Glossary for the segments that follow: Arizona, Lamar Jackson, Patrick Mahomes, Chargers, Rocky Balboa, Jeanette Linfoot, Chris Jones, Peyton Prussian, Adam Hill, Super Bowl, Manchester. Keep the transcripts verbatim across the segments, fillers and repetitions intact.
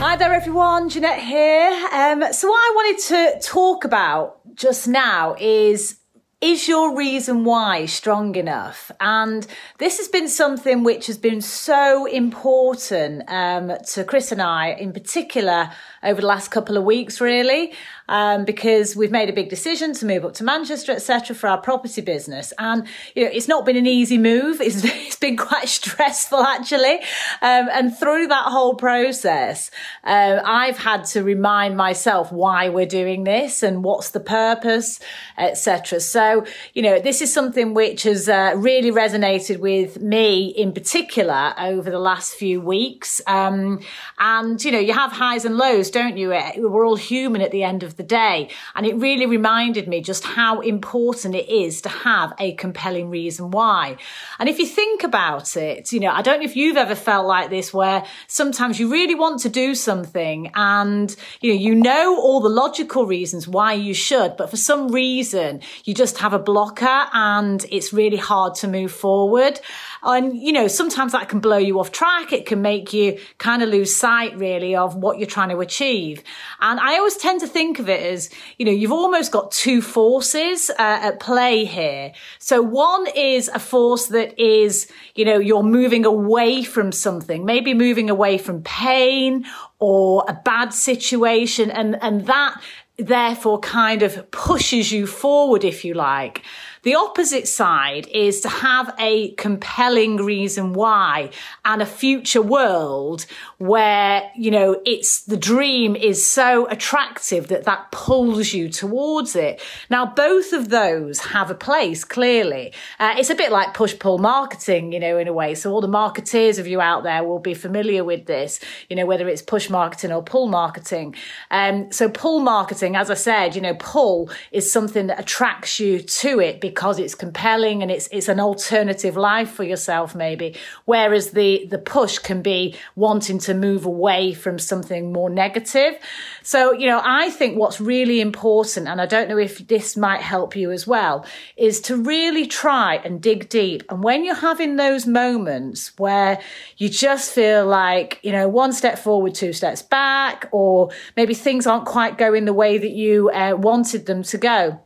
Hi there everyone, Jeanette here. Um, so what I wanted to talk about just now is, is your reason why strong enough? And this has been something which has been so important um, to Chris and I in particular over the last couple of weeks really, um, because we've made a big decision to move up to Manchester, et cetera for our property business. And you know, it's not been an easy move. It's, it's been quite stressful actually. Um, and through that whole process, uh, I've had to remind myself why we're doing this and what's the purpose, et cetera. So So, you know, this is something which has uh, really resonated with me in particular over the last few weeks. Um, and, you know, you have highs and lows, don't you? We're all human at the end of the day. And it really reminded me just how important it is to have a compelling reason why. And if you think about it, you know, I don't know if you've ever felt like this, where sometimes you really want to do something and, you know, you know all the logical reasons why you should, but for some reason, you just have a blocker and it's really hard to move forward. And, you know, sometimes that can blow you off track. It can make you kind of lose sight really of what you're trying to achieve. And I always tend to think of it as, you know, you've almost got two forces uh, at play here. So one is a force that is, you know, you're moving away from something, maybe moving away from pain or a bad situation. And, and that therefore kind of pushes you forward, if you like. The opposite side is to have a compelling reason why and a future world where, you know, it's the dream is so attractive that that pulls you towards it. Now, both of those have a place, clearly. Uh, it's a bit like push-pull marketing, you know, in a way. So all the marketeers of you out there will be familiar with this, you know, whether it's push marketing or pull marketing. Um, so pull marketing, as I said, you know, pull is something that attracts you to it because it's compelling and it's it's an alternative life for yourself, maybe. Whereas the the push can be wanting to move away from something more negative. So, you know, I think what's really important, and I don't know if this might help you as well, is to really try and dig deep. And when you're having those moments where you just feel like, you know, one step forward, two steps back, or maybe things aren't quite going the way that you uh, wanted them to go.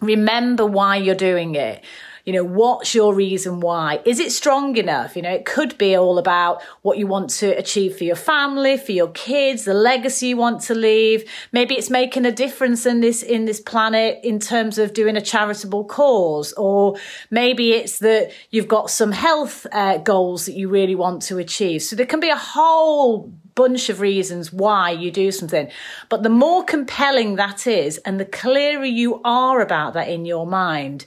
Remember why you're doing it. You know, what's your reason why? Is it strong enough? You know, it could be all about what you want to achieve for your family, for your kids, the legacy you want to leave. Maybe it's making a difference in this, in this planet in terms of doing a charitable cause, or maybe it's that you've got some health uh, goals that you really want to achieve. So there can be a whole bunch of reasons why you do something. But the more compelling that is, and the clearer you are about that in your mind,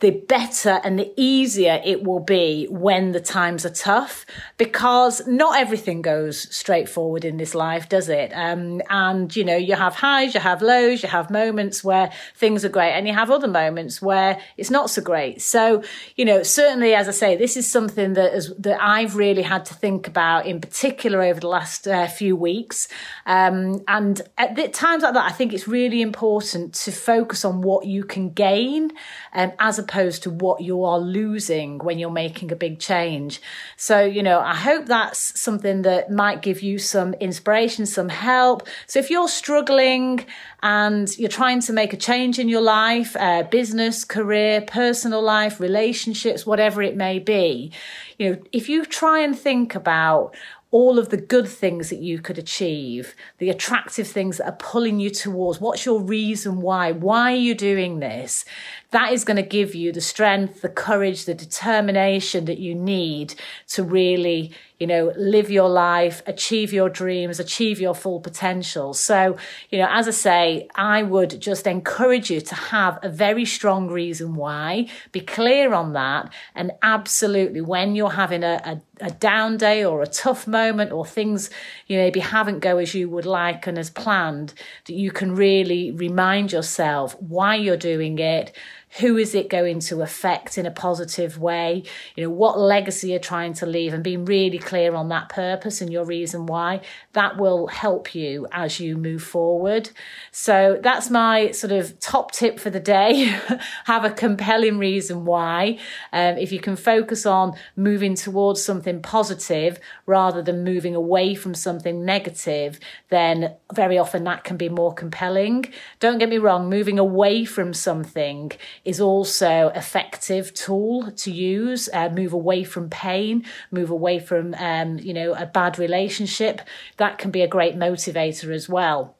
the better and the easier it will be when the times are tough, because not everything goes straightforward in this life, does it? Um, and, you know, you have highs, you have lows, you have moments where things are great and you have other moments where it's not so great. So, you know, certainly, as I say, this is something that, is, that I've really had to think about in particular over the last uh, few weeks. Um, and at the times like that, I think it's really important to focus on what you can gain um, as a opposed to what you are losing when you're making a big change. So, you know, I hope that's something that might give you some inspiration, some help. So if you're struggling and you're trying to make a change in your life, uh, business, career, personal life, relationships, whatever it may be, you know, if you try and think about all of the good things that you could achieve, the attractive things that are pulling you towards, what's your reason why? Why are you doing this? That is going to give you the strength, the courage, the determination that you need to really, you know, live your life, achieve your dreams, achieve your full potential. So, you know, as I say, I would just encourage you to have a very strong reason why, be clear on that. And absolutely, when you're having a, a, a down day or a tough moment, or things you maybe haven't go as you would like and as planned, that you can really remind yourself why you're doing it. Who is it going to affect in a positive way? You know, what legacy you're trying to leave, and being really clear on that purpose and your reason why, that will help you as you move forward. So that's my sort of top tip for the day. Have a compelling reason why. Um, if you can focus on moving towards something positive rather than moving away from something negative, then very often that can be more compelling. Don't get me wrong, moving away from something is also an effective tool to use. Uh, move away from pain, move away from, um, you know, a bad relationship. That can be a great motivator as well.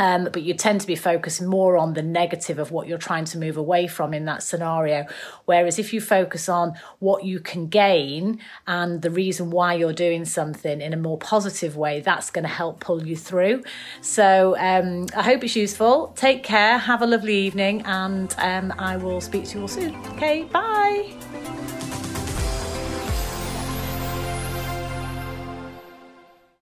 Um, but you tend to be focused more on the negative of what you're trying to move away from in that scenario. Whereas if you focus on what you can gain and the reason why you're doing something in a more positive way, that's going to help pull you through. So um, I hope it's useful. Take care. Have a lovely evening. And um, I will speak to you all soon. Okay, bye.